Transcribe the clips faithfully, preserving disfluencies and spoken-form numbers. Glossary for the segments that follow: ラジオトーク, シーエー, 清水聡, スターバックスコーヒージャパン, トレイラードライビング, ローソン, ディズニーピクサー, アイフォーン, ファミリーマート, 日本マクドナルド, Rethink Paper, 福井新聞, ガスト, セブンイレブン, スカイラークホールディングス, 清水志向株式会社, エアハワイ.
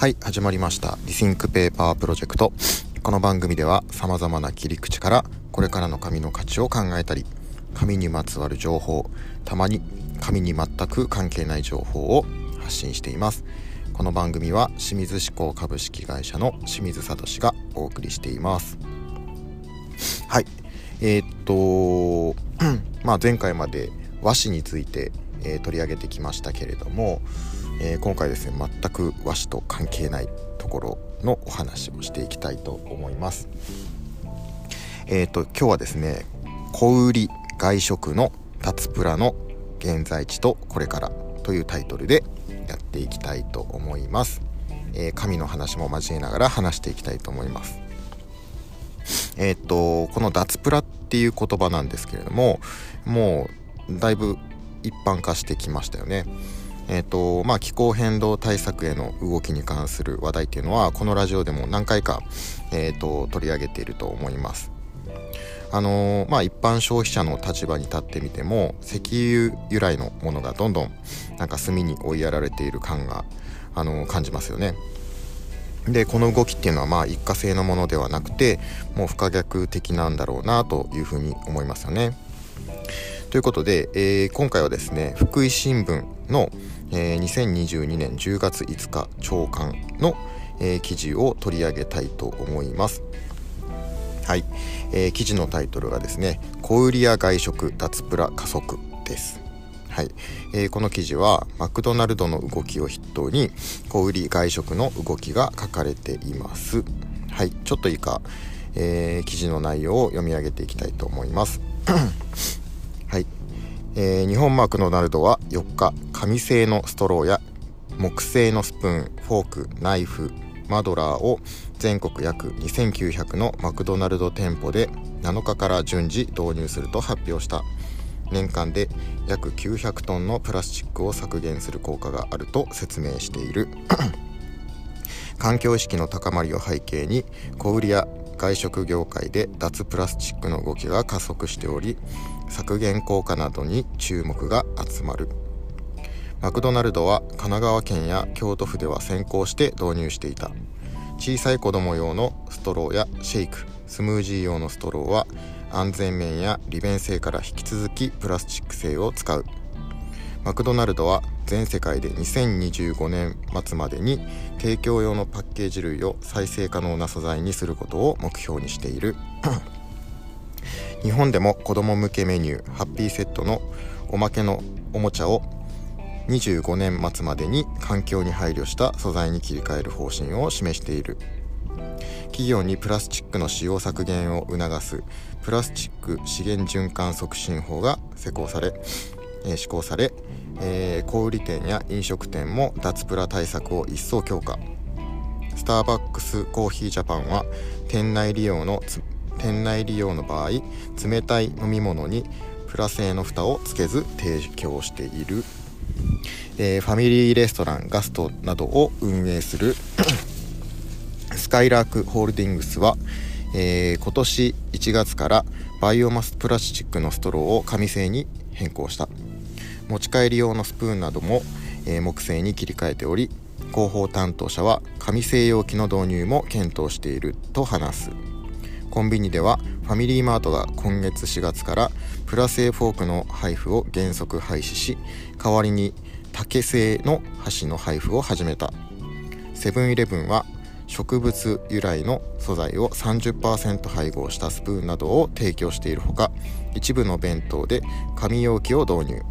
はい、始まりましたRethink Paperプロジェクト。この番組では様々な切り口からこれからの紙の価値を考えたり、紙にまつわる情報、たまに紙に全く関係ない情報を発信しています。この番組は清水志向株式会社の清水聡がお送りしています。はい、えー、っとまあ前回まで和紙について、えー、取り上げてきましたけれども、えー、今回ですね、全く和紙と関係ないところのお話をしていきたいと思います。えーと今日はですね、小売外食のタツプラの現在地とこれからというタイトルでやっていきたいと思います。えー、紙の話も交えながら話していきたいと思います。えーとこのタツプラっていう言葉なんですけれども、もうだいぶ一般化してきましたよね。えーとまあ、気候変動対策への動きに関する話題というのはこのラジオでも何回か、えーと取り上げていると思います。あのーまあ、一般消費者の立場に立ってみても、石油由来のものがどんどんなんか炭に追いやられている感が、あのー、感じますよね。でこの動きっていうのはまあ一過性のものではなくて、もう不可逆的なんだろうなというふうに思いますよね。ということで、えー、今回はですね、福井新聞の、えー、にせんにじゅうにねんじゅうがついつか朝刊の、えー、記事を取り上げたいと思います。はい、えー、記事のタイトルがですね、小売や外食脱プラ加速です。はい、えー、この記事はマクドナルドの動きを筆頭に小売外食の動きが書かれています。はい、ちょっと以下、えー、記事の内容を読み上げていきたいと思います。はい、えー、日本マクドナルドはよっか、紙製のストローや木製のスプーン、フォーク、ナイフ、マドラーを全国約にせんきゅうひゃくのマクドナルド店舗でなのかから順次導入すると発表した。年間で約きゅうひゃくトンのプラスチックを削減する効果があると説明している。環境意識の高まりを背景に小売や外食業界で脱プラスチックの動きが加速しており、削減効果などに注目が集まる。マクドナルドは神奈川県や京都府では先行して導入していた。小さい子ども用のストローやシェイク、スムージー用のストローは安全面や利便性から引き続きプラスチック製を使う。マクドナルドは全世界でにせんにじゅうごねんまつまでに提供用のパッケージ類を再生可能な素材にすることを目標にしている。日本でも子ども向けメニューハッピーセットのおまけのおもちゃをにじゅうごねんまつまでに環境に配慮した素材に切り替える方針を示している。企業にプラスチックの使用削減を促すプラスチック資源循環促進法が施行され、えー、施行され、えー、小売店や飲食店も脱プラ対策を一層強化。スターバックスコーヒージャパンは店内利用のつ店内利用の場合、冷たい飲み物にプラ製の蓋をつけず提供している。えー、ファミリーレストランガストなどを運営するスカイラークホールディングスは、えー、今年いちがつからバイオマスプラスチックのストローを紙製に変更した。持ち帰り用のスプーンなども、えー、木製に切り替えており、広報担当者は紙製容器の導入も検討していると話す。コンビニではファミリーマートが今月しがつからプラ製フォークの配布を原則廃止し、代わりに竹製の箸の配布を始めた。セブンイレブンは植物由来の素材を さんじゅっパーセント 配合したスプーンなどを提供しているほか、一部の弁当で紙容器を導入。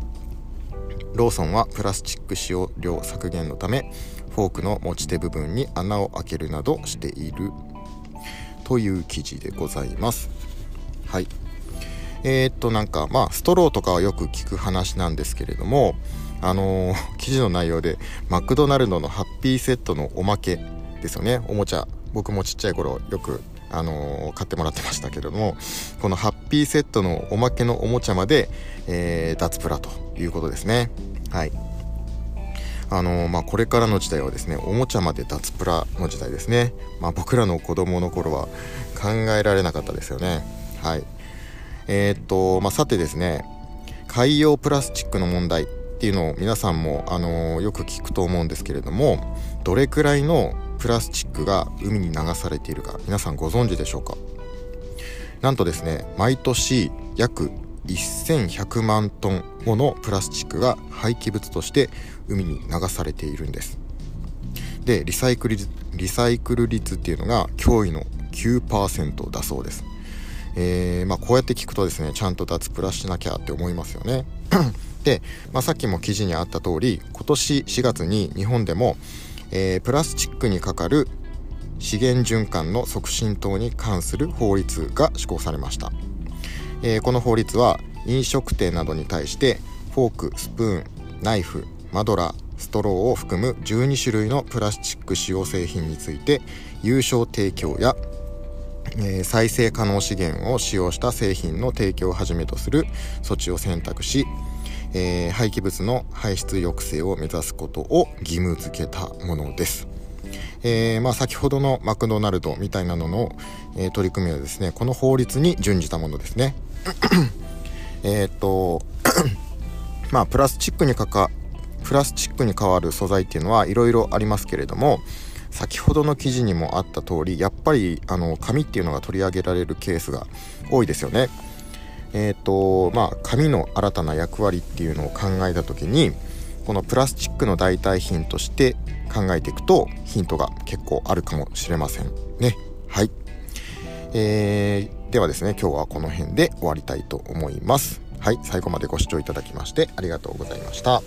ローソンはプラスチック使用量削減のためフォークの持ち手部分に穴を開けるなどしているという記事でございます。はい、えー、っとなんかまあストローとかはよく聞く話なんですけれども、あのー、記事の内容でマクドナルドのハッピーセットのおまけですよね、おもちゃ。僕もちっちゃい頃よく、あのー、買ってもらってましたけれども、このハッピーセットのおまけのおもちゃまで、えー、脱プラということですね。はい、あのーまあ、これからの時代はですね、おもちゃまで脱プラの時代ですね。まあ、僕らの子供の頃は考えられなかったですよね。はい、えーっとまあ、さてですね、海洋プラスチックの問題、っていうのを皆さんも、あのー、よく聞くと思うんですけれども、どれくらいのプラスチックが海に流されているか皆さんご存知でしょうか。なんとですね、毎年約せんひゃくまんトンものプラスチックが廃棄物として海に流されているんです。で、リサイクル率、リサイクル率っていうのが驚異の きゅうパーセント だそうです。えーまあ、こうやって聞くとですね、ちゃんと脱プラしなきゃって思いますよねで、まあ、さっきも記事にあった通り、今年しがつに日本でも、えー、プラスチックにかかる資源循環の促進等に関する法律が施行されました。えー、この法律は飲食店などに対してフォーク、スプーン、ナイフ、マドラー、ストローを含むじゅうにしゅるいのプラスチック使用製品について有償提供や、えー、再生可能資源を使用した製品の提供をはじめとする措置を選択し、えー、廃棄物の排出抑制を目指すことを義務付けたものです。えーまあ、先ほどのマクドナルドみたいなのの、えー、取り組みはですね、この法律に準じたものですねえっと、まあ、プラスチックにかかプラスチックに代わる素材っていうのはいろいろありますけれども、先ほどの記事にもあった通り、やっぱりあの紙っていうのが取り上げられるケースが多いですよね。えっとまあ紙の新たな役割っていうのを考えた時に、このプラスチックの代替品として考えていくとヒントが結構あるかもしれませんね。はい、えー、ではですね、今日はこの辺で終わりたいと思います。はい、最後までご視聴いただきましてありがとうございました。